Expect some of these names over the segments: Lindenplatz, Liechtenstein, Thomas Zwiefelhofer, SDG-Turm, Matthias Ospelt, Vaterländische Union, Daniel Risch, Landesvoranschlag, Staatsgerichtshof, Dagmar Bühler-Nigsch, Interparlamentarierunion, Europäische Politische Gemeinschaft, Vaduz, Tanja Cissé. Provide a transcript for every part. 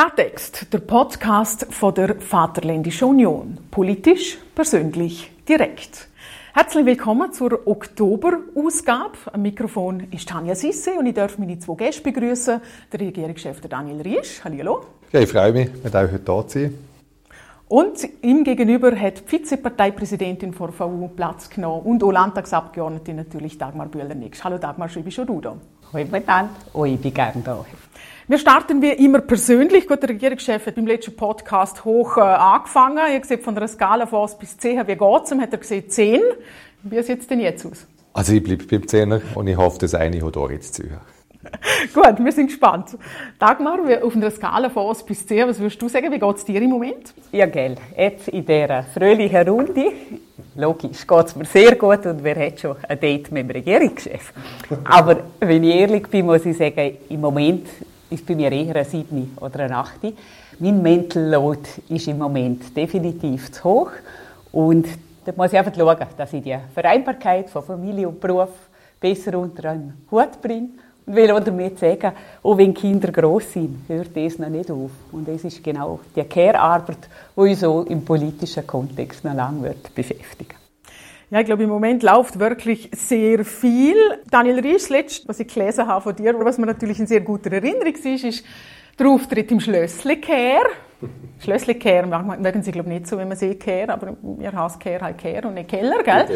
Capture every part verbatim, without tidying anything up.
Klartext, der Podcast von der Vaterländischen Union. Politisch, persönlich, direkt. Herzlich willkommen zur Oktober-Ausgabe. Am Mikrofon ist Tanja Cissé und ich darf meine zwei Gäste begrüßen. Der Regierungschef Daniel Risch. Hallihallo. Ja, ich freue mich, mit euch heute hier zu sein. Und ihm gegenüber hat die Vizeparteipräsidentin von V U Platz genommen und auch Landtagsabgeordnete natürlich Dagmar Bühler-Nigsch. Hallo Dagmar, schön bist du da. Hallo miteinander, oh, ich bin gerne da. Wir starten wie immer persönlich. Gut, der Regierungschef hat beim letzten Podcast hoch äh, angefangen. Er hat gesagt, von einer Skala von eins bis zehn, wie geht's ihm? Hat er gesagt, zehn. Wie sieht es denn jetzt aus? Also ich bleibe beim zehner und ich hoffe, dass eine hat auch jetzt zu. Gut, wir sind gespannt. Dagmar, auf einer Skala von eins bis zehn, was würdest du sagen, wie geht es dir im Moment? Ja, gell. Jetzt in dieser fröhlichen Runde, logisch, geht es mir sehr gut und wer hat schon ein Date mit dem Regierungschef? Aber wenn ich ehrlich bin, muss ich sagen, im Moment ist bei mir eher ein sieben oder ein acht. Mein Mental Load ist im Moment definitiv zu hoch. Und da muss ich einfach schauen, dass ich die Vereinbarkeit von Familie und Beruf besser unter einen Hut bringe. Und will unter mir sagen, auch wenn Kinder gross sind, hört das noch nicht auf. Und das ist genau die Care-Arbeit, die uns auch im politischen Kontext noch lange wird beschäftigen. Ja, ich glaube, im Moment läuft wirklich sehr viel. Daniel Risch, das Letzte, was ich gelesen habe von dir, was mir natürlich in sehr guter Erinnerung ist, ist der Auftritt im Schlössli-Care. Schlössli-Care mögen Sie, glaube ich, nicht so, wenn man sie Care, aber wir heißen Care, halt Care und nicht Keller, gell?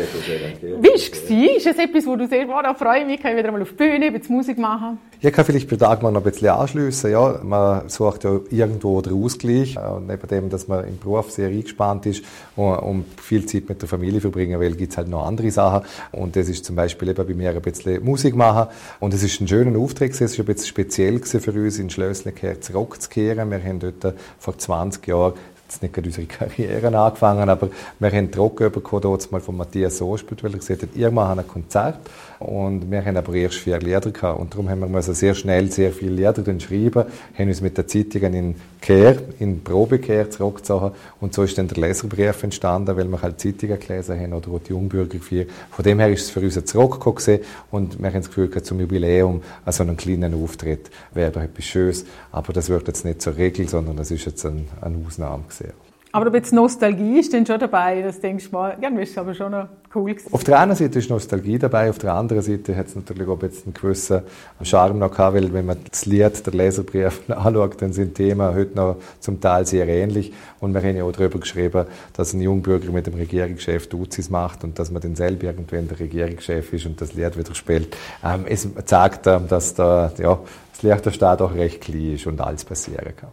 Wie war es? Ist es etwas, wo du sagst, wow, da freue ich mich, kann ich wieder mal auf die Bühne, ein bisschen Musik machen? Ich kann vielleicht bei Dagmar noch ein bisschen anschliessen, ja. Man sucht ja irgendwo den Ausgleich. Und neben dem, dass man im Beruf sehr eingespannt ist und, und viel Zeit mit der Familie verbringen will, gibt es halt noch andere Sachen. Und das ist zum Beispiel eben bei mir ein bisschen Musik machen. Und es ist ein schöner Auftritt gewesen. Es war ein bisschen speziell für uns, in Schlössli-Care zurückzukehren. Wir haben dort vor zwanzig Jahren, jetzt nicht gerade unsere Karriere angefangen, aber wir haben Druck bekommen, mal von Matthias Ospelt, weil er gesagt hat, ihr macht ein Konzert. Und wir haben aber erst vier Lieder gehabt. Und darum haben wir also sehr schnell sehr viele Lieder dann schreiben, haben uns mit den Zeitungen in Care, in Probekehr zurückgezogen. Und so ist dann der Leserbrief entstanden, weil wir halt Zeitungen gelesen haben oder auch die Jungbürger geführt. Von dem her ist es für uns ein Zurückkommen gewesen. Und wir haben das Gefühl, zum Jubiläum, an so einem kleinen Auftritt, wäre doch etwas Schönes. Aber das wird jetzt nicht zur Regel, sondern das ist jetzt ein, eine Ausnahme gewesen. Aber ein bisschen Nostalgie ist dann schon dabei, das denkst du mal, ja, das ist aber schon cool gewesen. Auf der einen Seite ist Nostalgie dabei, auf der anderen Seite hat es natürlich auch jetzt einen gewissen Charme noch gehabt, weil wenn man das Lied, den Leserbrief anschaut, dann sind die Themen heute noch zum Teil sehr ähnlich. Und wir haben ja auch darüber geschrieben, dass ein Jungbürger mit dem Regierungschef Duzis macht und dass man dann selber irgendwann der Regierungschef ist und das Lied wieder spielt. Ähm, es zeigt, dass da, ja, das Liechtenstein auch recht klein ist und alles passieren kann.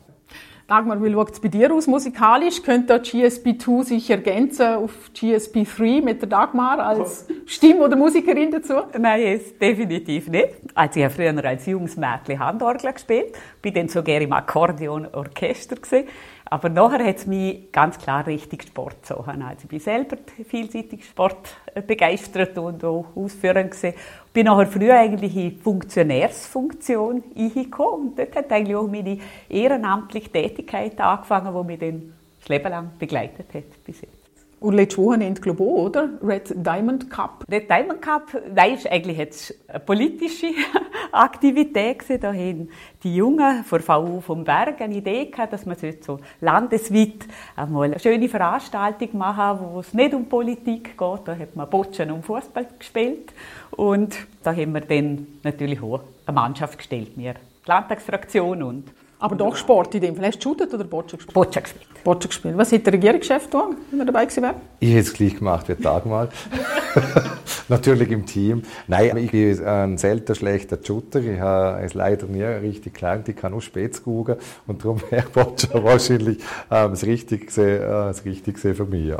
Dagmar, wie schaut es bei dir aus musikalisch? Könnte da G S B zwei sich ergänzen auf G S B drei mit der Dagmar als Stimme- oder Musikerin dazu? Nein, yes, definitiv nicht. Also ich habe früher als junges Mädchen Handorgel gespielt, bin dann so gerne im Akkordeon-Orchester gewesen. Aber nachher hat es mich ganz klar richtig Sport gezogen. Also ich bin selber vielseitig sportbegeistert und auch ausführend gewesen. Ich bin nachher früher eigentlich in die Funktionärsfunktion eingekommen. Und dort hat eigentlich auch meine ehrenamtliche Tätigkeit angefangen, die mich dann das Leben lang begleitet hat bis jetzt. Und letztes Wochenende, glaube ich, oder? Red Diamond Cup. Red Diamond Cup, nein, ist eigentlich jetzt eine politische Aktivität. Da haben die Jungen von V U vom Berg eine Idee gehabt, dass man so landesweit einmal eine schöne Veranstaltung machen, wo es nicht um Politik geht. Da hat man Botschen und Fußball gespielt. Und da haben wir dann natürlich auch eine Mannschaft gestellt, wir, die Landtagsfraktion und aber doch Sport in dem Fall. Hast du geshootet oder Boccia gespielt? Boccia gespielt. Boccia gespielt. Was hat der Regierungschef getan, wenn er dabei gewesen wäre? Ich hätte es gleich gemacht wie Dagmar. Natürlich im Team. Nein, ich bin ein selten schlechter Shooter. Ich habe es leider nie richtig gelernt. Ich kann nur spät gucken. Und darum wäre Boccia wahrscheinlich äh, das Richtige äh, für mich. Ja.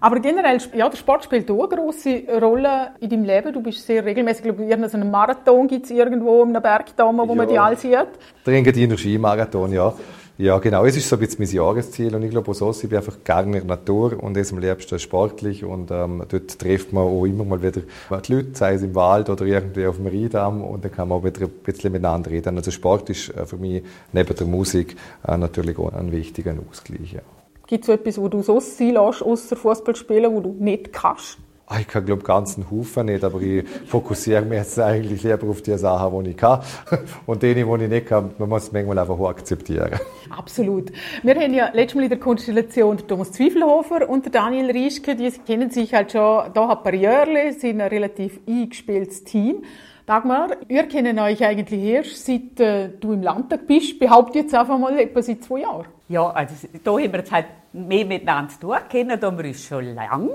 Aber generell, ja, der Sport spielt auch eine grosse Rolle in deinem Leben. Du bist sehr regelmäßig, ich glaube, so einen Marathon gibt es irgendwo in einem Berg, da, wo ja, man die alle sieht. Trinken die Skimarathon, ja. Ja, genau. Es ist so ein bisschen mein Jahresziel. Und ich glaube, auch so, ich bin einfach gerne in der Natur und das am liebsten sportlich. Und ähm, dort trifft man auch immer mal wieder die Leute, sei es im Wald oder irgendwie auf dem Rheindamm. Und dann kann man auch wieder ein bisschen miteinander reden. Also Sport ist für mich neben der Musik äh, natürlich auch ein wichtiger Ausgleich. Ja. Gibt es etwas, wo du so sein lässt, ausser Fußball spielen, wo du nicht kannst? Ich kann, glaube ich, ganzen Haufen nicht, aber ich fokussiere mich jetzt eigentlich eher auf die Sachen, die ich kann. Und die, die ich nicht kann, man muss manchmal einfach akzeptieren. Absolut. Wir haben ja letztes Mal in der Konstellation Thomas Zwiefelhofer und Daniel Risch, die kennen sich halt schon da ein paar Jahre, sind ein relativ eingespieltes Team. Dagmar, ihr kennt euch eigentlich erst, seit äh, du im Landtag bist, behauptet jetzt einfach mal etwa seit zwei Jahren. Ja, also da haben wir jetzt halt mehr miteinander zu tun, kennen tun wir uns schon lange.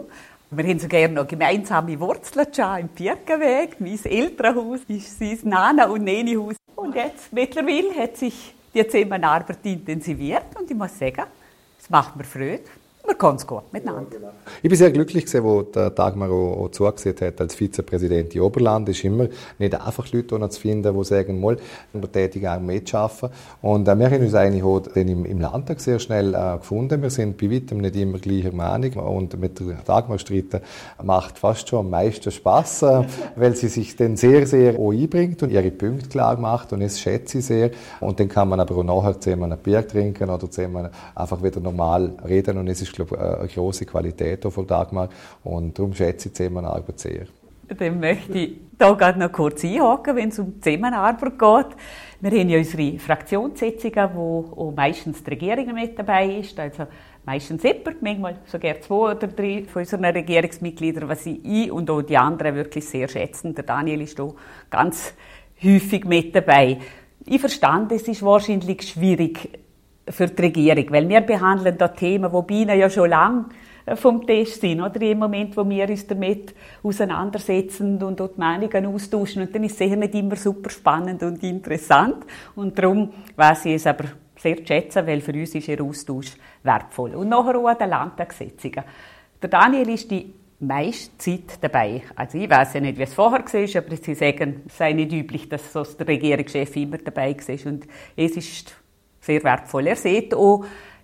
Wir haben sogar noch gemeinsame Wurzeln schon im Pirkenweg. Mein Elternhaus ist sein Nana- und Neni-Haus. Und jetzt, mittlerweile, hat sich die Zusammenarbeit intensiviert. Und ich muss sagen, es macht mir Freude. Man kann es gut miteinander. Ich war sehr glücklich, als Dagmar auch zugesehen hat als Vizepräsident im Oberland. Es ist immer nicht einfach, Leute zu finden, die sagen, mal, wir tätigen auch mitarbeiten. Und äh, wir haben uns eigentlich auch im, im Landtag sehr schnell äh, gefunden. Wir sind bei weitem nicht immer gleicher Meinung. Und mit der Dagmar streiten macht fast schon am meisten Spass, äh, weil sie sich dann sehr, sehr auch einbringt und ihre Punkte klar macht. Und das schätze ich sehr. Und dann kann man aber auch nachher zusammen ein Bier trinken oder zusammen einfach wieder normal reden. Und es ist, ich glaube, eine grosse Qualität von Dagmar und darum schätze ich die Zusammenarbeit sehr. Dann möchte ich da gerade noch kurz einhaken, wenn es um die Zusammenarbeit geht. Wir haben ja unsere Fraktionssitzungen, wo meistens die Regierung mit dabei ist, also meistens jemand, manchmal sogar zwei oder drei von unseren Regierungsmitgliedern, was ich und auch die anderen wirklich sehr schätzen. Der Daniel ist auch ganz häufig mit dabei. Ich verstand, es ist wahrscheinlich schwierig für die Regierung, weil wir behandeln da Themen, die bei Ihnen ja schon lange vom Tisch sind, oder im Moment, wo wir uns damit auseinandersetzen und dort Meinungen austauschen, und dann ist es sicher nicht immer super spannend und interessant, und darum weiss ich es aber sehr zu schätzen, weil für uns ist Ihr Austausch wertvoll. Und nachher auch an den Landtagssitzungen. Der Daniel ist die meiste Zeit dabei. Also ich weiss ja nicht, wie es vorher war, aber Sie sagen, es sei nicht üblich, dass so der Regierungschef immer dabei war, und es ist sehr wertvoll. Er sieht auch,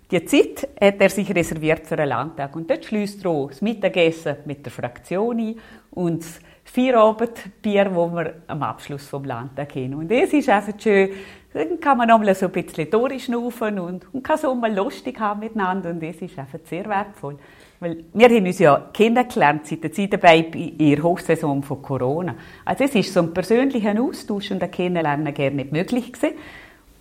die Zeit hat er sich reserviert für einen Landtag. Und dort schließt er auch das Mittagessen mit der Fraktion ein und das Feierabendbier, das wir am Abschluss vom Landtag haben. Und das ist einfach schön. Dann kann man nochmal so ein bisschen durchschnaufen und, und kann so mal lustig haben miteinander. Und das ist einfach sehr wertvoll. Weil wir haben uns ja kennengelernt seit der Zeit dabei in der Hochsaison von Corona. Also es ist so ein persönlicher Austausch und ein Kennenlernen gerne nicht möglich gewesen.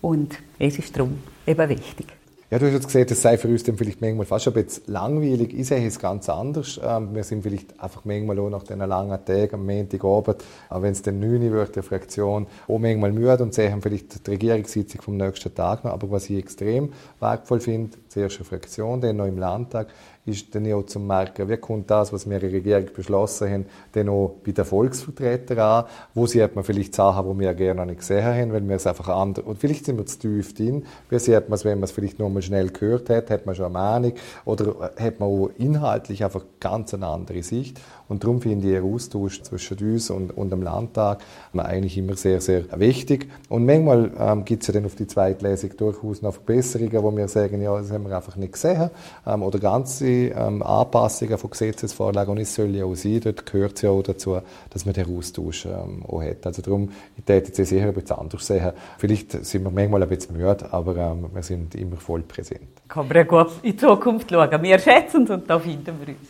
Und es ist darum eben wichtig. Ja, du hast jetzt gesehen, das sei für uns dann vielleicht manchmal fast ein bisschen langweilig. Ich sehe es ganz anders. Wir sind vielleicht einfach manchmal auch nach diesen langen Tagen am Montagabend, wenn es dann neun Uhr wird, der Fraktion, auch manchmal müde und sehen vielleicht die Regierungssitzung vom nächsten Tag noch. Aber was ich extrem wertvoll finde, zuerst eine Fraktion, dann noch im Landtag, ist dann auch zu merken, wie kommt das, was wir in der Regierung beschlossen haben, dann auch bei den Volksvertretern an? Wo sieht man vielleicht Sachen, die wir gerne noch nicht gesehen haben, weil wir es einfach anders... Und vielleicht sind wir zu tief drin. Wie sieht man es, wenn man es vielleicht nur mal schnell gehört hat? Hat man schon eine Meinung? Oder hat man auch inhaltlich einfach ganz eine andere Sicht? Und darum finde ich den Austausch zwischen uns und, und dem Landtag eigentlich immer sehr, sehr wichtig. Und manchmal ähm, gibt es ja dann auf die zweite Lesung durchaus noch Verbesserungen, wo wir sagen, ja, das haben wir einfach nicht gesehen. Ähm, oder ganze ähm, Anpassungen von Gesetzesvorlagen. Und es soll ja auch sein, dort gehört es ja auch dazu, dass man den Austausch ähm, auch hat. Also darum, ich würde es sicher ein bisschen anders sehen. Vielleicht sind wir manchmal ein bisschen müde, aber ähm, wir sind immer voll präsent. Kann man ja gut in die Zukunft schauen. Wir schätzen es und da finden wir uns.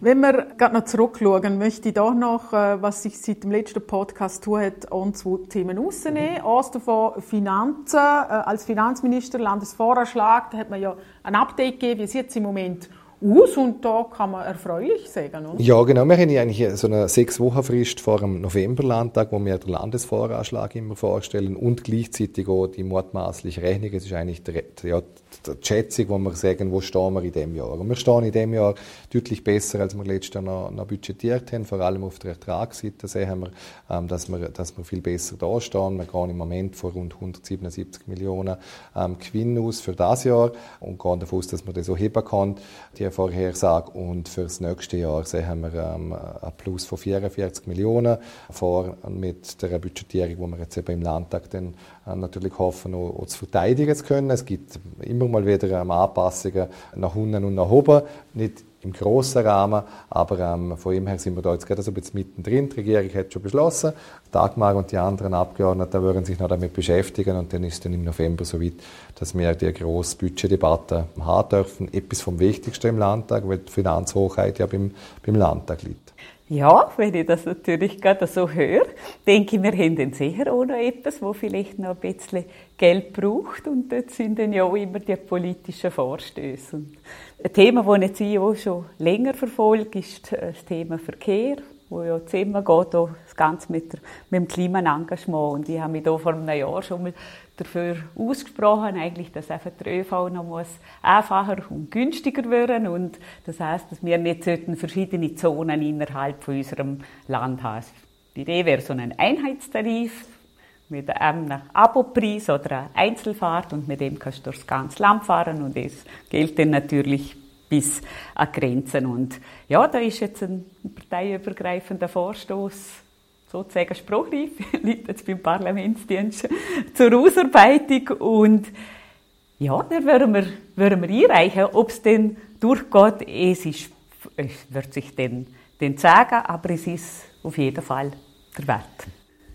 Wenn wir gerade noch zurückschauen, möchte ich doch noch, was sich seit dem letzten Podcast tun hat, an zwei Themen rausnehmen. Mhm. Eines davon Finanzen. Als Finanzminister, Landesvoranschlag, da hat man ja ein Update gegeben, wie sieht es im Moment aus, und da kann man erfreulich sagen, oder? Ja, genau. Wir haben ja eigentlich so eine sechs Wochen Frist vor dem Novemberlandtag, wo wir den Landesvoranschlag immer vorstellen und gleichzeitig auch die mutmaßliche Rechnung. Es ist eigentlich die, ja, die Schätzung, wo wir sagen, wo stehen wir in diesem Jahr. Und wir stehen in diesem Jahr deutlich besser, als wir letztes Jahr noch, noch budgetiert haben. Vor allem auf der Ertragsseite sehen wir, ähm, dass wir, dass wir viel besser dastehen. Wir gehen im Moment von rund hundertsiebenundsiebzig Millionen ähm, Gewinn aus für das Jahr und gehen davon aus, dass man das so heben kann. Die Vorhersage. Und für das nächste Jahr sehen wir ähm, ein Plus von vierundvierzig Millionen vor mit der Budgetierung, die wir jetzt eben im Landtag dann natürlich hoffen, auch zu verteidigen zu können. Es gibt immer mal wieder Anpassungen nach unten und nach oben, nicht im grossen Rahmen, aber ähm, von ihm her sind wir da jetzt gerade so ein bisschen mittendrin. Die Regierung hat schon beschlossen, Dagmar und die anderen Abgeordneten würden sich noch damit beschäftigen und dann ist es dann im November soweit, dass wir die grosse Budgetdebatte haben dürfen. Etwas vom Wichtigsten im Landtag, weil die Finanzhoheit ja beim, beim Landtag liegt. Ja, wenn ich das natürlich gerade so höre, denke ich, wir haben dann sicher auch noch etwas, wo vielleicht noch ein bisschen Geld braucht. Und dort sind dann ja auch immer die politischen Vorstöße. Und ein Thema, das ich auch schon länger verfolge, ist das Thema Verkehr, wo ja zusammen geht, auch das Ganze mit, der, mit dem Klimaengagement. Und ich habe mich da vor einem Jahr schon mal dafür ausgesprochen, eigentlich, dass einfach der ÖV noch einfacher und günstiger werden muss. Und das heisst, dass wir nicht verschiedene Zonen innerhalb von unserem Land haben. Die Idee wäre so ein Einheitstarif mit einem Abopreis oder einer Einzelfahrt und mit dem kannst du durchs ganze Land fahren und das gilt dann natürlich bis an Grenzen. Und ja, da ist jetzt ein parteiübergreifender Vorstoß sozusagen spruchreif, liegt jetzt beim Parlamentsdienst zur Ausarbeitung. Und ja, da würden wir, würden wir einreichen, ob es dann durchgeht. Es, ist, es wird sich dann, dann sagen, aber es ist auf jeden Fall der Wert.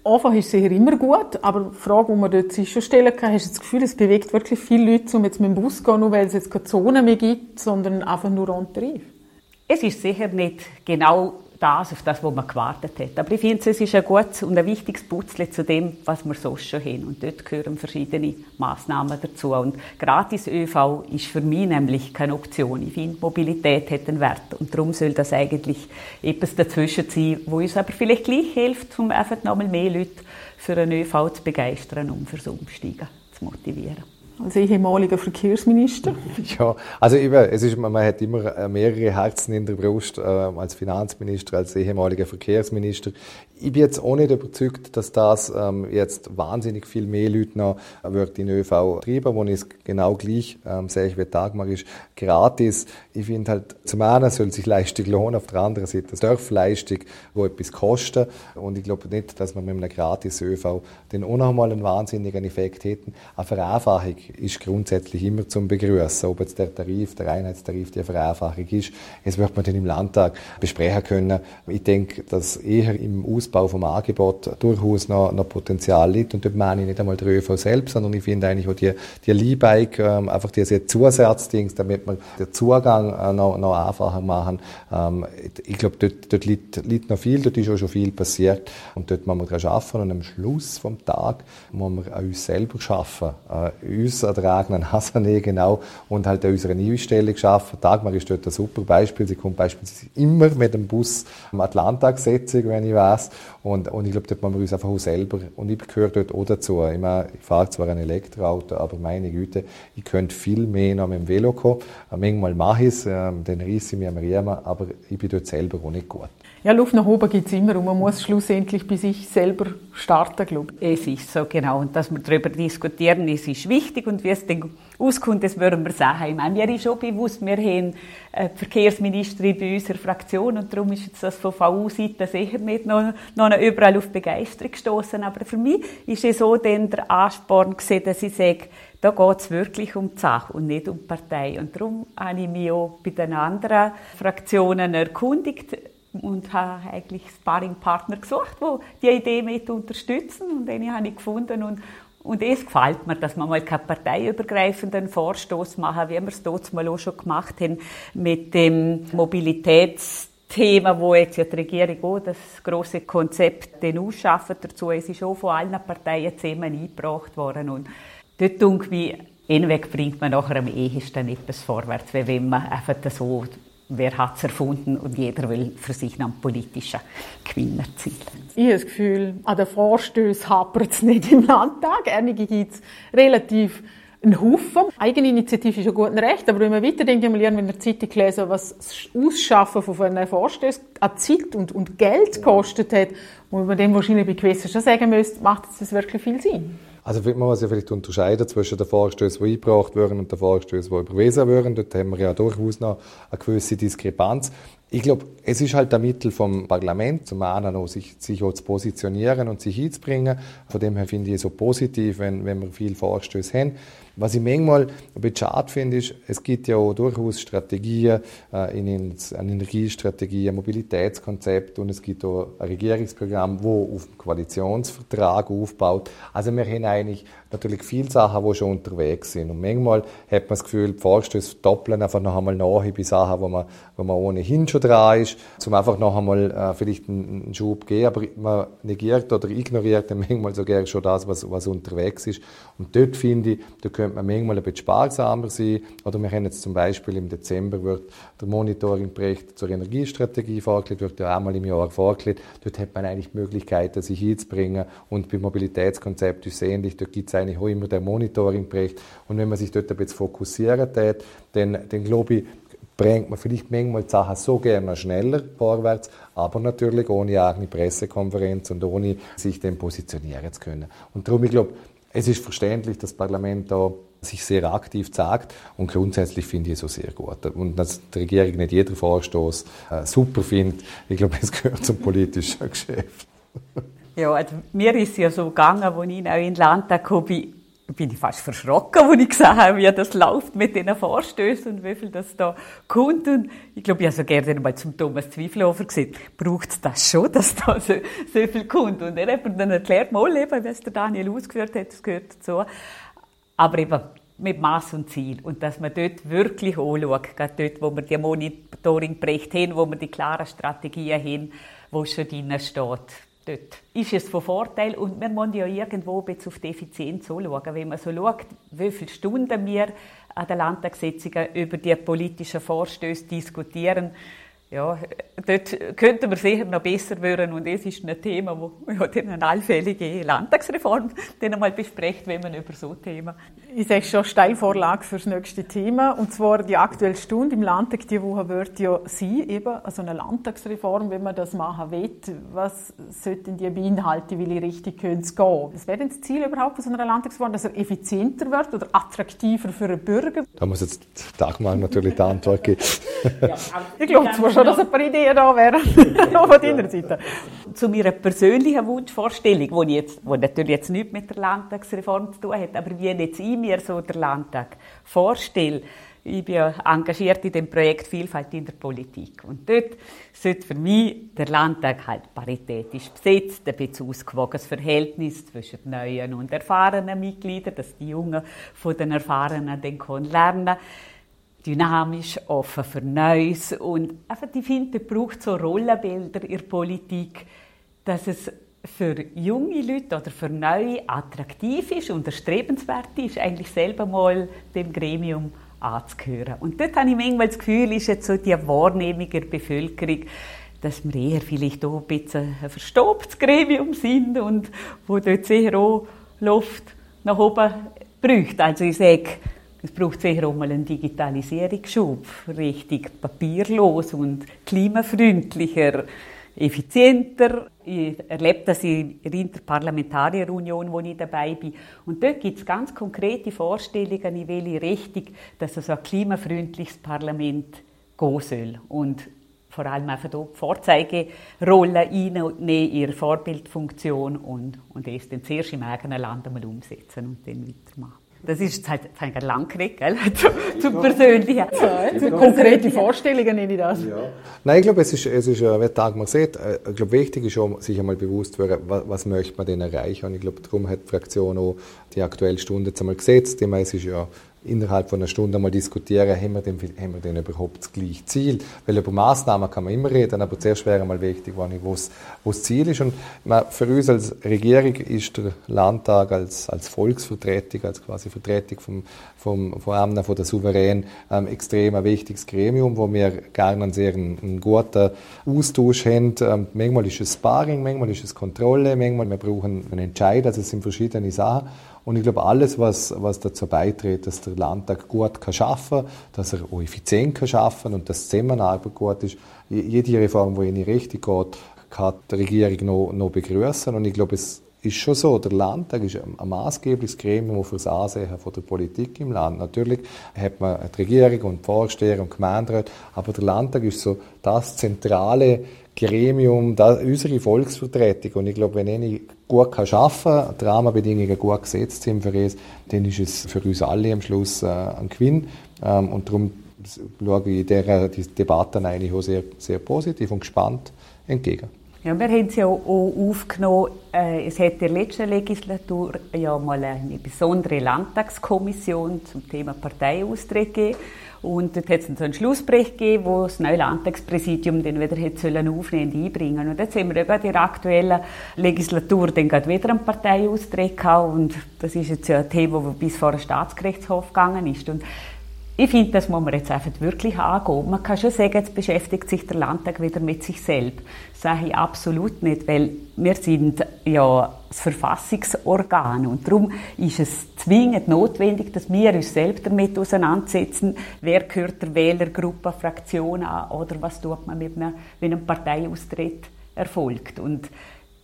Anfang ist sicher immer gut, aber die Frage, die man dort sich schon stellen kann, hast du das Gefühl, es bewegt wirklich viele Leute, um jetzt mit dem Bus zu gehen, nur weil es jetzt keine Zone mehr gibt, sondern einfach nur on Tarif? Es ist sicher nicht genau das, auf das, was man gewartet hat. Aber ich finde, es ist ein gutes und ein wichtiges Puzzle zu dem, was wir sonst schon haben. Und dort gehören verschiedene Massnahmen dazu. Und gratis ÖV ist für mich nämlich keine Option. Ich finde, Mobilität hat einen Wert. Und darum soll das eigentlich etwas dazwischen sein, wo uns aber vielleicht gleich hilft, um einfach noch mal mehr Leute für einen ÖV zu begeistern und fürs Umsteigen zu motivieren. Als ehemaliger Verkehrsminister? Ja, also es ist, man hat immer mehrere Herzen in der Brust, als Finanzminister, als ehemaliger Verkehrsminister. Ich bin jetzt auch nicht überzeugt, dass das jetzt wahnsinnig viel mehr Leute noch in ÖV treiben, wo ich es genau gleich sehe, ich wie Dagmar ist, gratis. Ich finde halt, zum einen soll sich Leistung lohnen, auf der anderen Seite es darf Leistung, die etwas kosten. Und ich glaube nicht, dass man mit einem gratis ÖV dann auch noch mal einen wahnsinnigen Effekt hätten. Eine Vereinfachung ist grundsätzlich immer zum Begrüßen, ob jetzt der Tarif, der Einheitstarif, die Vereinfachung ist. Das wird man dann im Landtag besprechen können. Ich denke, dass eher im Ausbau des Angebots durchaus noch, noch Potenzial liegt. Und dort meine ich nicht einmal den ÖV selbst, sondern ich finde eigentlich auch die, die Leihbike, ähm, einfach diese Zusatzdings, damit man den Zugang äh, noch, noch einfacher machen. Ähm, ich glaube, dort, dort liegt, liegt noch viel, dort ist auch schon viel passiert. Und dort müssen wir daran arbeiten. Und am Schluss vom Tag müssen wir an uns selber arbeiten. Äh, uns an der eigenen Hasane, genau, und halt an unserer Einstellung arbeiten. Dagmar ist dort ein super Beispiel. Sie kommt beispielsweise immer mit dem Bus an die Landtagssitzung, wenn ich weiss. Und, und ich glaube, dort machen wir uns einfach auch selber. Und ich gehöre dort auch dazu. Ich, meine, ich fahre zwar ein Elektroauto, aber meine Güte, ich könnte viel mehr noch mit dem Velo kommen. Manchmal mache ich es, ähm, dann reisse ich mich am Riemen, aber ich bin dort selber auch nicht gut. Ja, Luft nach oben gibt es immer und man muss schlussendlich bei sich selber starten, glaube ich. Es ist so, genau. Und dass wir darüber diskutieren, es ist wichtig und wie es dann auskommt, das würden wir sagen. Ich meine, mir ist auch bewusst, wir haben eine Verkehrsministerin bei unserer Fraktion und darum ist jetzt das von V U-Seite sicher nicht noch, noch überall auf Begeisterung gestoßen. Aber für mich ist es so dann der Ansporn gewesen, dass ich sage, da geht es wirklich um die Sache und nicht um die Partei. Und darum habe ich mich auch bei den anderen Fraktionen erkundigt, und habe eigentlich Sparringpartner gesucht, die die Idee mit unterstützen und den habe ich gefunden. Und, und es gefällt mir, dass man mal keinen parteiübergreifenden Vorstoß machen, wie wir es dort mal auch schon gemacht haben, mit dem Mobilitätsthema, wo jetzt ja die Regierung auch das grosse Konzept den ausschaffen dazu. Es ist auch von allen Parteien zusammen eingebracht worden. Und dort denke ich, hinweg bringt man nachher am ehesten etwas vorwärts, wenn man einfach so... Wer hat es erfunden und jeder will für sich einen politischen Gewinner ziehen. Ich habe das Gefühl, an den Vorstößen hapert es nicht im Landtag. Einige gibt es relativ einen Haufen. Eigeninitiative ist ja gut und recht, aber wenn man weiterdenkt, haben wir in der Zeitung gelesen, was das Ausschaffen von einem Vorstößen an Zeit und, und Geld gekostet hat, und man dem wahrscheinlich bei Gewissern schon sagen müsste, macht das wirklich viel Sinn. Also man muss ja vielleicht unterscheiden zwischen den Vorstößen, die eingebracht wurden, und den Vorstößen, die überwiesen wurden. Dort haben wir ja durchaus noch eine gewisse Diskrepanz. Ich glaube, es ist halt ein Mittel vom Parlament, zum einen auch sich, sich auch zu positionieren und sich einzubringen. Von dem her finde ich es so positiv, wenn, wenn wir viele Vorstöße haben. Was ich manchmal ein bisschen schade finde, ist, es gibt ja auch durchaus Strategien, äh, in, eine Energiestrategie, ein Mobilitätskonzept, und es gibt auch ein Regierungsprogramm, das auf dem Koalitionsvertrag aufbaut. Also wir haben eigentlich natürlich viele Sachen, die schon unterwegs sind. Und manchmal hat man das Gefühl, die Vorstöße doppeln einfach noch einmal nach bei Sachen, wo man, wo man ohnehin schon dran ist, um einfach noch einmal äh, vielleicht einen, einen Schub zu geben. Aber man negiert oder ignoriert dann manchmal sogar schon das, was, was unterwegs ist. Und dort finde ich, da könnte man manchmal ein bisschen sparsamer sein. Oder wir haben jetzt zum Beispiel im Dezember wird der Monitoringbericht zur Energiestrategie vorgelegt, wird ja einmal im Jahr vorgelegt. Dort hat man eigentlich die Möglichkeit, sich einzubringen. Und beim Mobilitätskonzept ist es ähnlich. Dort gibt es eigentlich auch immer den Monitoringbericht. Und wenn man sich dort ein bisschen fokussieren tät, dann, dann glaube ich, bringt man vielleicht manchmal die Sachen so gerne schneller vorwärts, aber natürlich ohne eine Pressekonferenz und ohne sich dann positionieren zu können. Und darum, ich glaube, es ist verständlich, dass das Parlament da sich sehr aktiv zeigt, und grundsätzlich finde ich es auch sehr gut. Und dass die Regierung nicht jeden Vorstoß äh, super findet, ich glaube, es gehört zum politischen Geschäft. Ja, also mir ist es ja so gegangen, als ich auch in Landtag gekommen bin, bin ich fast verschrocken, als ich gesehen habe, wie das läuft mit diesen Vorstößen und wie viel das da kommt. Und ich glaube, ich habe so gerne mal zum Thomas Zwiefelhofer gesagt, braucht es das schon, dass da so, so viel kommt? Und er hat mir dann erklärt, mal eben, was der Daniel ausgeführt hat, das gehört dazu. Aber eben mit Mass und Ziel. Und dass man dort wirklich anschaut, gerade dort, wo wir die Monitoringberichte haben, wo wir die klaren Strategien haben, wo schon drin steht. Dort ist es von Vorteil, und wir müssen ja irgendwo jetzt auf die Effizienz schauen. Wenn man so schaut, wie viele Stunden wir an den Landtagssitzungen über die politischen Vorstöße diskutieren, ja, dort könnten wir sicher noch besser werden, und das ist ein Thema, das ja, dann eine allfällige Landtagsreform dann einmal bespricht, wenn man über so Themen. Ich sage schon, Steilvorlage für das nächste Thema, und zwar die Aktuelle Stunde im Landtag, die Woche wird ja sein, eben, also eine Landtagsreform, wenn man das machen will, was sollten die beinhalten, weil ich richtig gehen könnte. Was wäre denn das Ziel überhaupt von so einer Landtagsreform, dass er effizienter wird oder attraktiver für den Bürger? Da muss jetzt Dagmar natürlich die Antwort geben. Ja, ich glaube zwar schon, dass ein paar Ideen da wären, auch von deiner Seite. Zu meiner persönlichen Wunschvorstellung, die jetzt, wo natürlich jetzt nichts mit der Landtagsreform zu tun hat, aber wie jetzt ich mir so den Landtag vorstelle, ich bin ja engagiert in dem Projekt Vielfalt in der Politik. Und dort sollte für mich der Landtag halt paritätisch besetzt, ein bisschen ausgewogenes Verhältnis zwischen neuen und erfahrenen Mitgliedern, dass die Jungen von den Erfahrenen dann lernen können. Dynamisch, offen für Neues, und einfach, ich finde, es braucht so Rollenbilder in der Politik, dass es für junge Leute oder für Neue attraktiv ist und erstrebenswert ist, eigentlich selber mal dem Gremium anzuhören. Und dort habe ich manchmal das Gefühl, ist jetzt so die Wahrnehmung der Bevölkerung, dass wir eher vielleicht auch ein bisschen ein verstopftes Gremium sind und wo dort sicher auch Luft nach oben bräuchte. Also ich sage, es braucht sicher auch mal einen Digitalisierungsschub, richtig papierlos und klimafreundlicher, effizienter. Ich erlebe das in der Interparlamentarierunion, wo ich dabei bin. Und dort gibt es ganz konkrete Vorstellungen, in welche Richtung, dass so ein klimafreundliches Parlament gehen soll. Und vor allem einfach hier die Vorzeigerollen einnehmen, ihre Vorbildfunktion, und, und das dann zuerst im eigenen Land einmal umsetzen und dann weitermachen. Das ist halt ein Langkrieg, gell? Zum, zum Persönlichen. Ja, zum konkrete Vorstellungen nehme ich das. Ja. Nein, ich glaube, es ist, es ist wie Dagmar sieht, ich glaube, wichtig ist auch, sich einmal bewusst zu werden, was, was möchte man denn erreichen. Und ich glaube, darum hat die Fraktion auch die Aktuelle Stunde jetzt einmal gesetzt. Ich meine, es ist ja innerhalb von einer Stunde mal diskutieren, haben wir denn, haben wir denn überhaupt das gleiche Ziel? Weil über Massnahmen kann man immer reden, aber zuerst wäre mal wichtig, wo das Ziel ist. Und für uns als Regierung ist der Landtag als, als Volksvertretung, als quasi Vertretung vom, vom, von einem von der Souverän, ähm, extrem ein wichtiges Gremium, wo wir gerne einen sehr einen, einen guten Austausch haben. Ähm, manchmal ist es Sparring, manchmal ist es Kontrolle, manchmal wir brauchen einen Entscheid, also es sind verschiedene Sachen. Und ich glaube, alles, was, was dazu beiträgt, dass der Landtag gut arbeiten kann, dass er auch effizient arbeiten kann und dass die Zusammenarbeit gut ist, jede Reform, die in die Richtung geht, kann die Regierung noch, noch begrüßen. Und ich glaube, es ist schon so, der Landtag ist ein maßgebliches Gremium für das Ansehen von der Politik im Land. Natürlich hat man die Regierung und Vorsteher und Gemeinderäte, aber der Landtag ist so das zentrale Gremium, das, unsere Volksvertretung. Und ich glaube, wenn ich gut arbeiten kann, die Rahmenbedingungen gut gesetzt sind für uns, dann ist es für uns alle am Schluss ein Gewinn. Und darum schaue ich dieser Debatte eigentlich sehr, sehr positiv und gespannt entgegen. Ja, wir haben es ja auch aufgenommen, es hat in der letzten Legislatur ja mal eine besondere Landtagskommission zum Thema Parteiaustritt gegeben. Und dort hat es dann so einen Schlussbericht gegeben, wo das neue Landtagspräsidium dann wieder hätte aufnehmen und einbringen. Und jetzt haben wir eben in der aktuellen Legislatur dann gerade wieder einen Parteiaustritt gehabt. Und das ist jetzt ja ein Thema, das bis vor den Staatsgerichtshof gegangen ist. Und ich finde, das muss man jetzt einfach wirklich angehen. Man kann schon sagen, jetzt beschäftigt sich der Landtag wieder mit sich selbst. Das sage ich absolut nicht, weil wir sind ja das Verfassungsorgan und darum ist es zwingend notwendig, dass wir uns selbst damit auseinandersetzen, wer gehört der Wählergruppe, Fraktion an oder was tut man, mit einem, wenn ein Parteiaustritt erfolgt. Und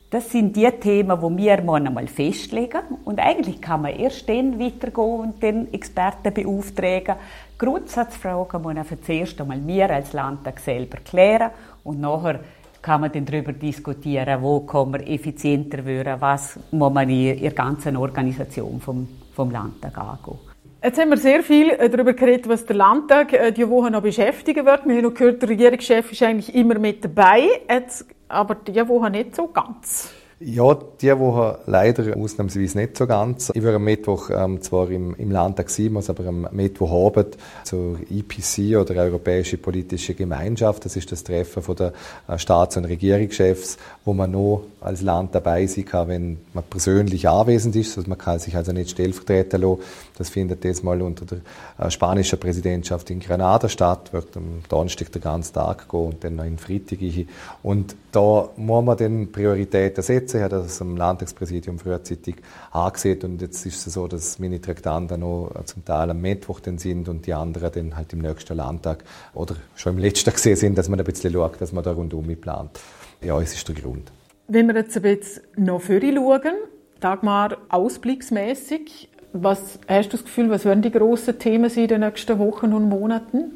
das sind die Themen, die wir einmal festlegen müssen. Und eigentlich kann man erst dann weitergehen und den Experten beauftragen. Grundsatzfragen muss man zuerst einmal wir als Landtag selber klären. Und nachher kann man dann darüber diskutieren, wo kann man effizienter werden, was muss man in der ganzen Organisation vom, vom Landtag angehen. Jetzt haben wir sehr viel darüber geredet, was der Landtag diese Woche noch beschäftigen wird. Wir haben noch gehört, der Regierungschef ist eigentlich immer mit dabei. Jetzt aber diese Woche nicht so ganz. Ja, diese Woche leider ausnahmsweise nicht so ganz. Ich war am Mittwoch ähm, zwar im, im Landtag sein, muss aber am Mittwochabend zur E P C oder Europäische Politische Gemeinschaft. Das ist das Treffen von der äh, Staats- und Regierungschefs, wo man noch als Land dabei sein kann, wenn man persönlich anwesend ist. Also man kann sich also nicht stellvertreten lassen. Das findet jetzt mal unter der äh, spanischen Präsidentschaft in Granada statt. Wird am Donnerstag den ganzen Tag gehen und dann noch in Freitag hin. Und da muss man dann Prioritäten setzen. Ich habe das im Landtagspräsidium frühzeitig angesehen und jetzt ist es so, dass meine Traktanten noch zum Teil am Mittwoch dann sind und die anderen dann halt im nächsten Landtag oder schon im letzten gesehen sind, dass man ein bisschen schaut, dass man da rundum plant. Ja, es ist der Grund. Wenn wir jetzt ein bisschen noch vorher schauen, Dagmar, ausblicksmässig, was hast du das Gefühl, was werden die grossen Themen sein in den nächsten Wochen und Monaten?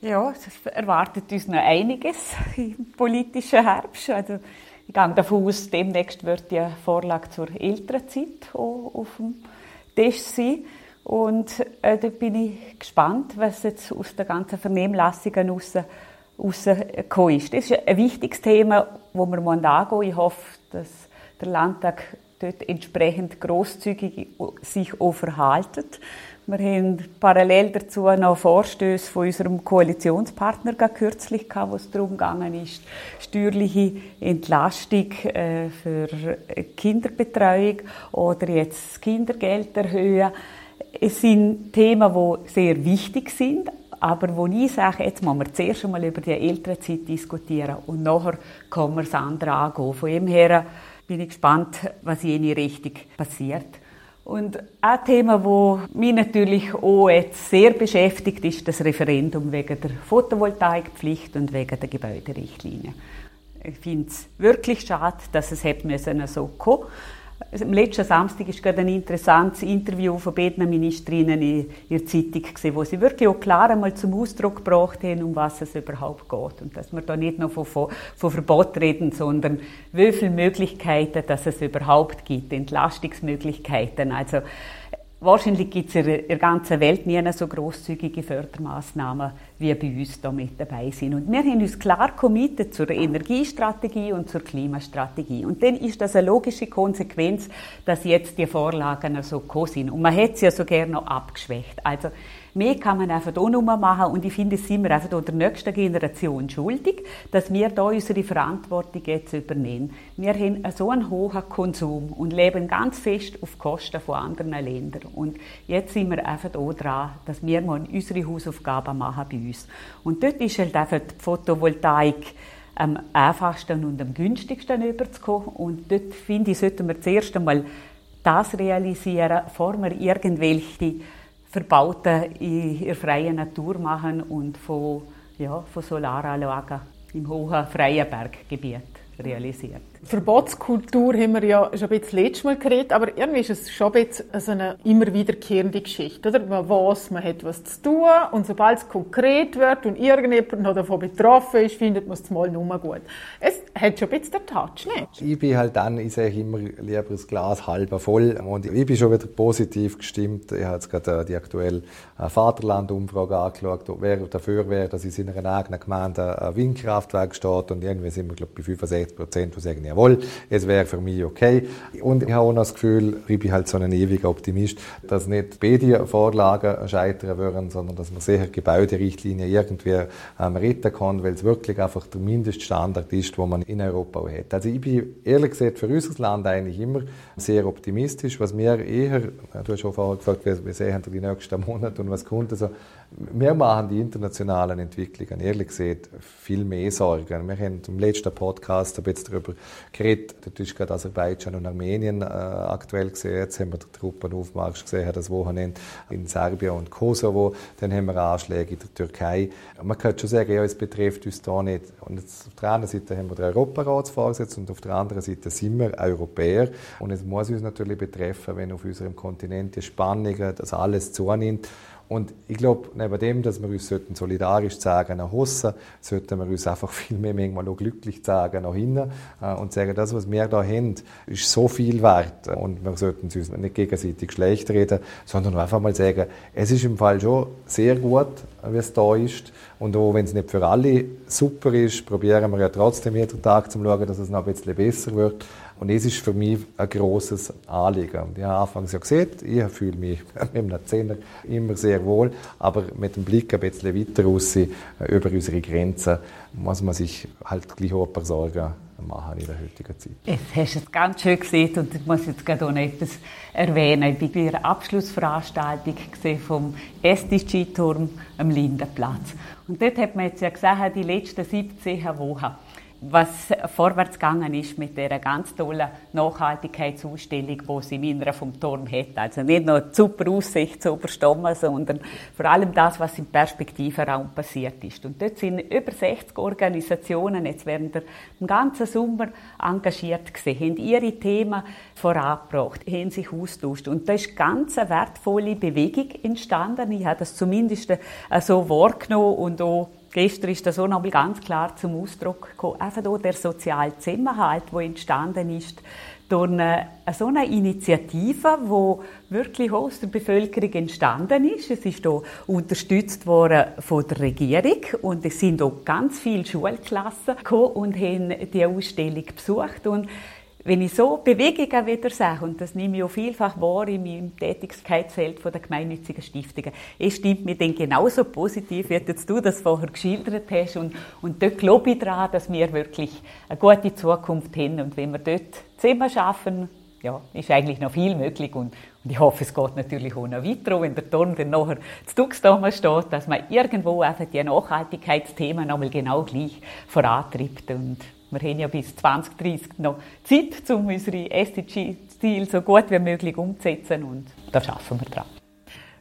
Ja, es erwartet uns noch einiges im politischen Herbst. Also ich gehe davon aus, demnächst wird die Vorlage zur Elternzeit auf dem Tisch sein. Und äh, da bin ich gespannt, was jetzt aus der ganzen Vernehmlassung herausgekommen ist. Das ist ein wichtiges Thema, das wir angehen müssen. Ich hoffe, dass der Landtag dort entsprechend grosszügig sich auch verhaltet. Wir haben parallel dazu noch Vorstöße von unserem Koalitionspartner kürzlich gehabt, wo es darum gegangen ist, steuerliche Entlastung für Kinderbetreuung oder jetzt das Kindergeld erhöhen. Es sind Themen, die sehr wichtig sind, aber wo ich sage, jetzt müssen wir zuerst einmal über die Elternzeit diskutieren und nachher können wir das andere angehen. Von dem her bin ich gespannt, was in jene Richtung passiert. Und ein Thema, das mich natürlich auch jetzt sehr beschäftigt, ist das Referendum wegen der Photovoltaikpflicht und wegen der Gebäuderichtlinie. Ich finde es wirklich schade, dass es hätte so kommen müssen. Also, am letzten Samstag ist gerade ein interessantes Interview von beiden Ministerinnen in der Zeitung gewesen, wo sie wirklich auch klar einmal zum Ausdruck gebracht haben, um was es überhaupt geht. Und dass wir da nicht noch von, von, von Verbot reden, sondern wie viele Möglichkeiten, dass es überhaupt gibt, Entlastungsmöglichkeiten. Also, wahrscheinlich gibt es in der ganzen Welt nie so grosszügige Fördermaßnahmen, wie bei uns da mit dabei sind. Und wir haben uns klar committed zur Energiestrategie und zur Klimastrategie. Und dann ist das eine logische Konsequenz, dass jetzt die Vorlagen so gekommen sind. Und man hätte sie ja sogar noch abgeschwächt. Also mehr kann man einfach auch noch machen. Und ich finde, es sind wir einfach auch der nächsten Generation schuldig, dass wir da unsere Verantwortung jetzt übernehmen. Wir haben so einen hohen Konsum und leben ganz fest auf Kosten von anderen Ländern. Und jetzt sind wir einfach auch dran, dass wir mal unsere Hausaufgaben machen bei uns. Und dort ist halt einfach die Photovoltaik am einfachsten und am günstigsten überzukommen. Und dort, finde ich, sollten wir zuerst einmal das realisieren, bevor wir irgendwelche Verbauten in der freien Natur machen und von, ja, von Solaranlagen im hohen Freienberggebiet realisiert. Verbotskultur haben wir ja schon ein bisschen letztes Mal geredet, aber irgendwie ist es schon ein bisschen so eine immer wiederkehrende Geschichte, oder? Man weiß, man hat was zu tun und sobald es konkret wird und irgendjemand noch davon betroffen ist, findet man es mal nur mal gut. Es hat schon ein bisschen den Touch, nicht? Ich bin halt dann, ich sage immer lieber das Glas halb voll und ich bin schon wieder positiv gestimmt. Ich habe jetzt gerade die aktuelle Vaterland-Umfrage angeschaut, wer dafür wäre, dass in seiner eigenen Gemeinde ein Windkraftwerk steht und irgendwie sind wir, glaube ich, bei fünfundsechzig Prozent, die sagen, jawohl, es wäre für mich okay. Und ich habe auch noch das Gefühl, ich bin halt so ein ewiger Optimist, dass nicht beide Vorlagen scheitern würden, sondern dass man sicher Gebäuderichtlinien irgendwie ähm, retten kann, weil es wirklich einfach der Mindeststandard ist, den man in Europa auch hat. Also ich bin ehrlich gesagt für unser Land eigentlich immer sehr optimistisch, was mir eher, du hast schon vorher gefragt, wir sehen die nächsten Monate und was kommt, also wir machen die internationalen Entwicklungen, ehrlich gesagt, viel mehr Sorgen. Wir haben im letzten Podcast ein bisschen darüber geredet, dort ist gerade Aserbaidschan und Armenien äh, aktuell gesehen, jetzt haben wir den Truppenaufmarsch gesehen, das Wochenende in Serbien und Kosovo, dann haben wir Anschläge in der Türkei. Man könnte schon sagen, ja, es betrifft uns da nicht. Und jetzt, auf der einen Seite haben wir den Europaratsvorsitz und auf der anderen Seite sind wir Europäer und es muss uns natürlich betreffen, wenn auf unserem Kontinent die Spannungen, das alles zunimmt. Und ich glaube, neben dem, dass wir uns solidarisch zeigen nach aussen, sollten wir uns einfach viel mehr manchmal auch glücklich zeigen nach hinten und sagen, das, was wir da haben, ist so viel wert. Und wir sollten uns nicht gegenseitig schlecht reden, sondern einfach mal sagen, es ist im Fall schon sehr gut, wie es da ist. Und auch wenn es nicht für alle super ist, probieren wir ja trotzdem jeden Tag zu schauen, dass es noch ein bisschen besser wird. Und es ist für mich ein grosses Anliegen. Und ich habe anfangs ja gesehen, ich fühle mich mit einem Zehner immer sehr wohl, aber mit dem Blick ein bisschen weiter raus, über unsere Grenzen, muss man sich halt gleich auch ein paar Sorgen machen in der heutigen Zeit. Jetzt hast du es ganz schön gesehen und ich muss jetzt gerade auch noch etwas erwähnen. Ich war bei einer Abschlussveranstaltung vom S D G-Turm am Lindenplatz. Und dort hat man jetzt ja gesehen, die letzten siebzehn Wochen. Was vorwärts gegangen ist mit dieser ganz tollen Nachhaltigkeitsausstellung, die sie im Inneren vom Turm hat. Also nicht nur die super Aussicht zu überstammen, sondern vor allem das, was im Perspektivenraum passiert ist. Und dort sind über sechzig Organisationen jetzt während dem ganzen Sommer engagiert gewesen, haben ihre Themen vorangebracht, haben sich austauscht. Und da ist ganz eine wertvolle Bewegung entstanden. Ich habe das zumindest so wahrgenommen und auch gestern ist das auch noch mal ganz klar zum Ausdruck gekommen. Einfach der soziale Zusammenhalt, der entstanden ist durch eine, so eine Initiative, die wirklich aus der Bevölkerung entstanden ist. Es ist hier unterstützt worden von der Regierung und es sind auch ganz viele Schulklassen gekommen und haben die Ausstellung besucht. Und wenn ich so Bewegungen wieder sehe, und das nehme ich auch vielfach wahr in meinem Tätigkeitsfeld der gemeinnützigen Stiftungen, es stimmt mir dann genauso positiv, wie jetzt du das vorher geschildert hast. Und, und dort glaube ich daran, dass wir wirklich eine gute Zukunft haben. Und wenn wir dort zusammen schaffen, ja, ist eigentlich noch viel möglich. Und, und ich hoffe, es geht natürlich auch noch weiter, wenn der Turm dann nachher zu Duxdammer steht, dass man irgendwo einfach die Nachhaltigkeitsthemen nochmal genau gleich vorantreibt. Und wir haben ja bis zwanzig dreißig noch Zeit, um unsere S D G-Ziele so gut wie möglich umzusetzen und da schaffen wir dran.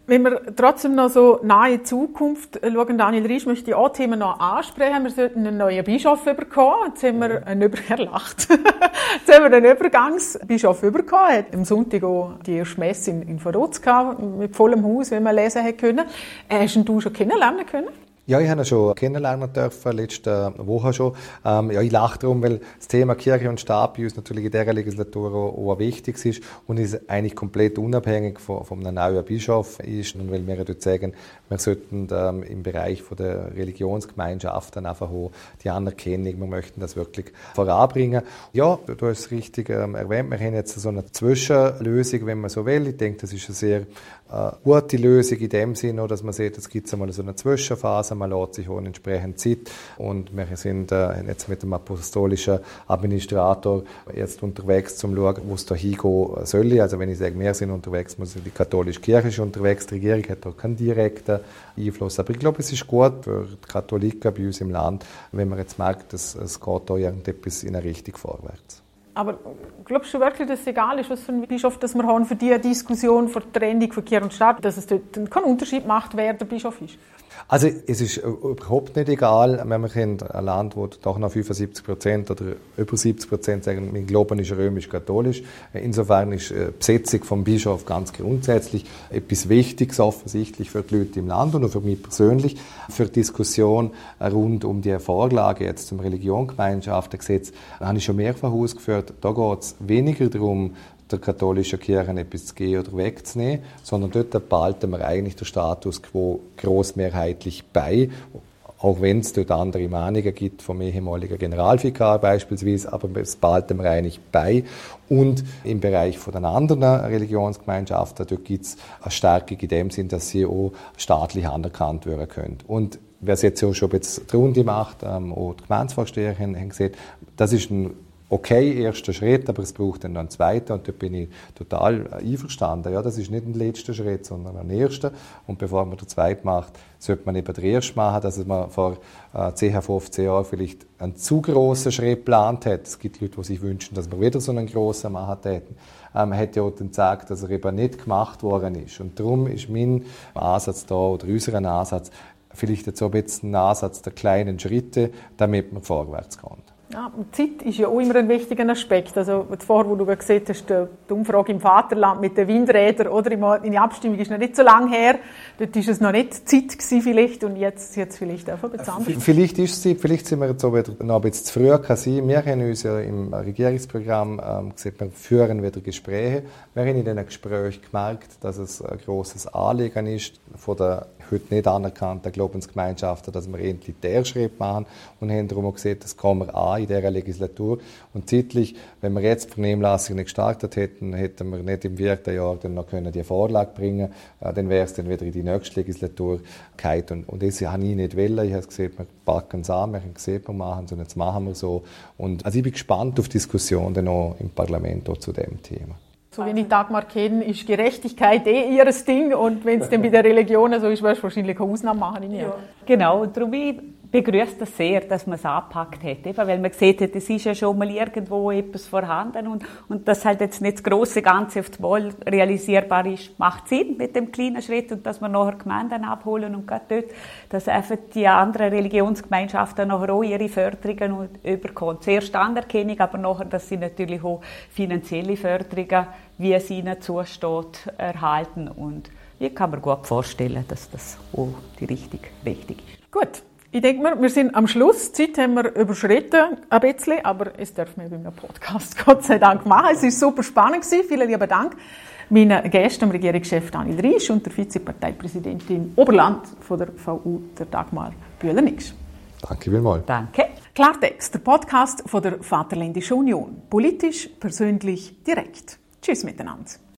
Wenn wir trotzdem noch so nahe Zukunft schauen, Daniel Risch möchte ich auch Themen noch ansprechen. Wir sollten einen neuen Bischof bekommen. Jetzt haben wir einen, Über- er lacht. Jetzt haben wir einen Übergangsbischof bekommen. Er hat am Sonntag auch die erste Messe in, in Vaduz gehabt, mit vollem Haus, wie man lesen hat können. Hast du ihn schon kennenlernen können? Ja, ich habe ihn schon kennenlernen dürfen, letzte Woche schon. Ähm, ja, ich lache darum, weil das Thema Kirche und Staat bei uns natürlich in dieser Legislatur auch wichtig ist und ist eigentlich komplett unabhängig von, von einem neuen Bischof ist. Und weil wir dort sagen, wir sollten ähm, im Bereich von der Religionsgemeinschaften einfach auch die Anerkennung, wir möchten das wirklich voranbringen. Ja, du hast es richtig ähm, erwähnt, wir haben jetzt so eine Zwischenlösung, wenn man so will. Ich denke, das ist eine sehr äh, gute Lösung in dem Sinne, dass man sieht, es gibt einmal so eine Zwischenphase, man lässt sich auch entsprechend Zeit und wir sind äh, jetzt mit dem apostolischen Administrator jetzt unterwegs, um zu schauen, wo es da hingehen soll. Also wenn ich sage, wir sind unterwegs, muss die katholische Kirche ist unterwegs, die Regierung hat da keinen direkten Einfluss. Aber ich glaube, es ist gut für die Katholiken bei uns im Land, wenn man jetzt merkt, dass es geht da irgendetwas in eine Richtung vorwärts. Aber glaubst du wirklich, dass es egal ist, was für ein Bischof das wir haben für diese Diskussion für die Trennung von Kirche und Staat, dass es dort keinen Unterschied macht, wer der Bischof ist? Also es ist überhaupt nicht egal, wenn man in einem Land, wo doch noch fünfundsiebzig Prozent oder über siebzig Prozent sagen, mein Glauben ist römisch-katholisch. Insofern ist die Besetzung vom Bischof ganz grundsätzlich etwas Wichtiges offensichtlich für die Leute im Land und auch für mich persönlich. Für die Diskussion rund um die Vorlage jetzt zum Religionsgemeinschaftengesetz habe ich schon mehrfach ausgeführt, da geht es weniger darum, der katholischen Kirche etwas zu geben oder wegzunehmen, sondern dort behalten wir eigentlich den Status quo grossmehrheitlich bei, auch wenn es dort andere Meinungen gibt, vom ehemaligen Generalvikar beispielsweise, aber das behalten wir eigentlich bei. Und im Bereich von den anderen Religionsgemeinschaften, dort gibt es eine Stärkung in dem Sinn, dass sie auch staatlich anerkannt werden können. Und wer es jetzt auch schon ein bisschen die Runde macht, ähm, auch die Gemeindevorsteher haben, haben gesehen, das ist ein okay, erster Schritt, aber es braucht dann noch einen zweiten und da bin ich total einverstanden. Ja, das ist nicht ein letzter Schritt, sondern ein erster. Und bevor man den zweiten macht, sollte man eben den ersten machen, dass man vor zehn, fünfzehn Jahren vielleicht einen zu grossen Schritt geplant hat. Es gibt Leute, die sich wünschen, dass wir wieder so einen grossen machen täten. Man hat ja auch dann gesagt, dass er eben nicht gemacht worden ist. Und darum ist mein Ansatz da oder unser Ansatz vielleicht jetzt so ein bisschen ein Ansatz der kleinen Schritte, damit man vorwärts kommt. Ja, Zeit ist ja auch immer ein wichtiger Aspekt. Also, vorher, wo du gesehen hast, die Umfrage im Vaterland mit den Windrädern, oder? In der Abstimmung ist noch nicht so lange her. Dort war es noch nicht Zeit gewesen, vielleicht. Und jetzt, jetzt vielleicht einfach ein bisschen anders. Vielleicht ist es Zeit. Vielleicht sind wir jetzt auch wieder noch ein bisschen zu früh. Kann sein. Wir haben uns ja im Regierungsprogramm, ähm, gesehen, wir führen wieder Gespräche. Wir haben in diesen Gesprächen gemerkt, dass es ein grosses Anliegen ist von der heute nicht anerkannten Glaubensgemeinschaften, dass wir endlich den Schritt machen und haben darum auch gesehen, das kommen wir an in dieser Legislatur. Und zeitlich, wenn wir jetzt die Vernehmlassung nicht gestartet hätten, hätten wir nicht im vierten Jahr dann noch können die Vorlage bringen können, dann wäre es dann wieder in die nächste Legislatur gegangen. Und das habe ich nicht wollen. Ich habe gesagt, wir packen es an, wir haben gesehen, wir machen es und jetzt machen wir so. Und also ich bin gespannt auf die Diskussion dann auch im Parlament auch zu diesem Thema. So wenig Dagmar kennen, ist Gerechtigkeit eh ihres Ding und wenn es dann bei der Religion so ist, wirst du wahrscheinlich keine Ausnahme machen. Ja. Genau, und darum ich begrüße das sehr, dass man es angepackt hat, eben, weil man gesehen hat, es ist ja schon mal irgendwo etwas vorhanden und, und dass halt jetzt nicht das grosse Ganze auf die Wahl realisierbar ist, macht Sinn mit dem kleinen Schritt und dass wir nachher Gemeinden abholen und gerade dort, dass einfach die anderen Religionsgemeinschaften nachher auch ihre Förderungen überkommen. Zuerst Anerkennung, aber nachher, dass sie natürlich auch finanzielle Förderungen, wie es ihnen zusteht, erhalten. Und ich kann mir gut vorstellen, dass das auch die richtige Richtung ist. Gut, ich denke mir, wir sind am Schluss. Die Zeit haben wir überschritten, ein bisschen, aber es dürfen wir bei einem Podcast Gott sei Dank machen. Es war super spannend gewesen. Vielen lieben Dank meinen Gästen, dem Regierungschef Daniel Risch und der Vizeparteipräsidentin Oberland von der V U, der Dagmar Bühler-Nigsch. Danke vielmals. Danke. Klartext, der Podcast von der Vaterländischen Union. Politisch, persönlich, direkt. Tschüss miteinander.